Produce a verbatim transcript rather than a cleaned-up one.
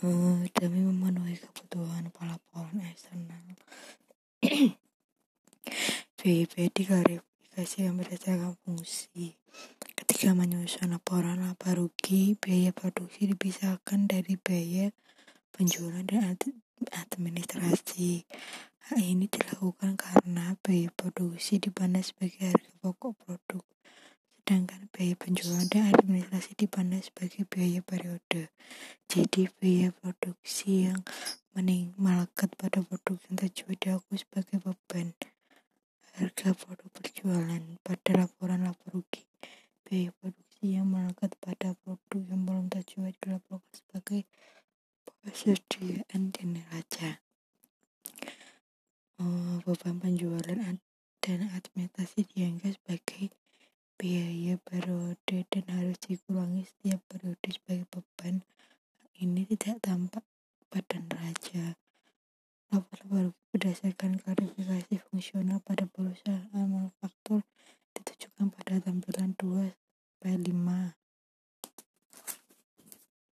uh, demi memenuhi kebutuhan pelaporan eksternal. B I P diklarifikasi yang berdasarkan fungsi. Ketika menyusun laporan laba rugi, biaya produksi dipisahkan dari biaya penjualan dan administrasi. Hal ini dilakukan karena biaya produksi dipandang sebagai harga pokok produk, sedangkan biaya penjualan dan administrasi dipandang sebagai biaya periode. Jadi biaya produksi yang mening- melekat pada produk yang terjual diakui sebagai beban harga produk perjualan. Pada laporan laba rugi, biaya produksi yang melekat pada produk yang belum terjual dilaporkan sebagai persediaan dan neraca. Uh, beban penjualan ad- dan administrasi dianggap sebagai biaya periode dan harus dikurangi setiap periode sebagai beban. Ini tidak tampak pada neraca. Laporan baru berdasarkan klarifikasi fungsional pada perusahaan manufaktur ditujukan pada tampilan dua sampai lima.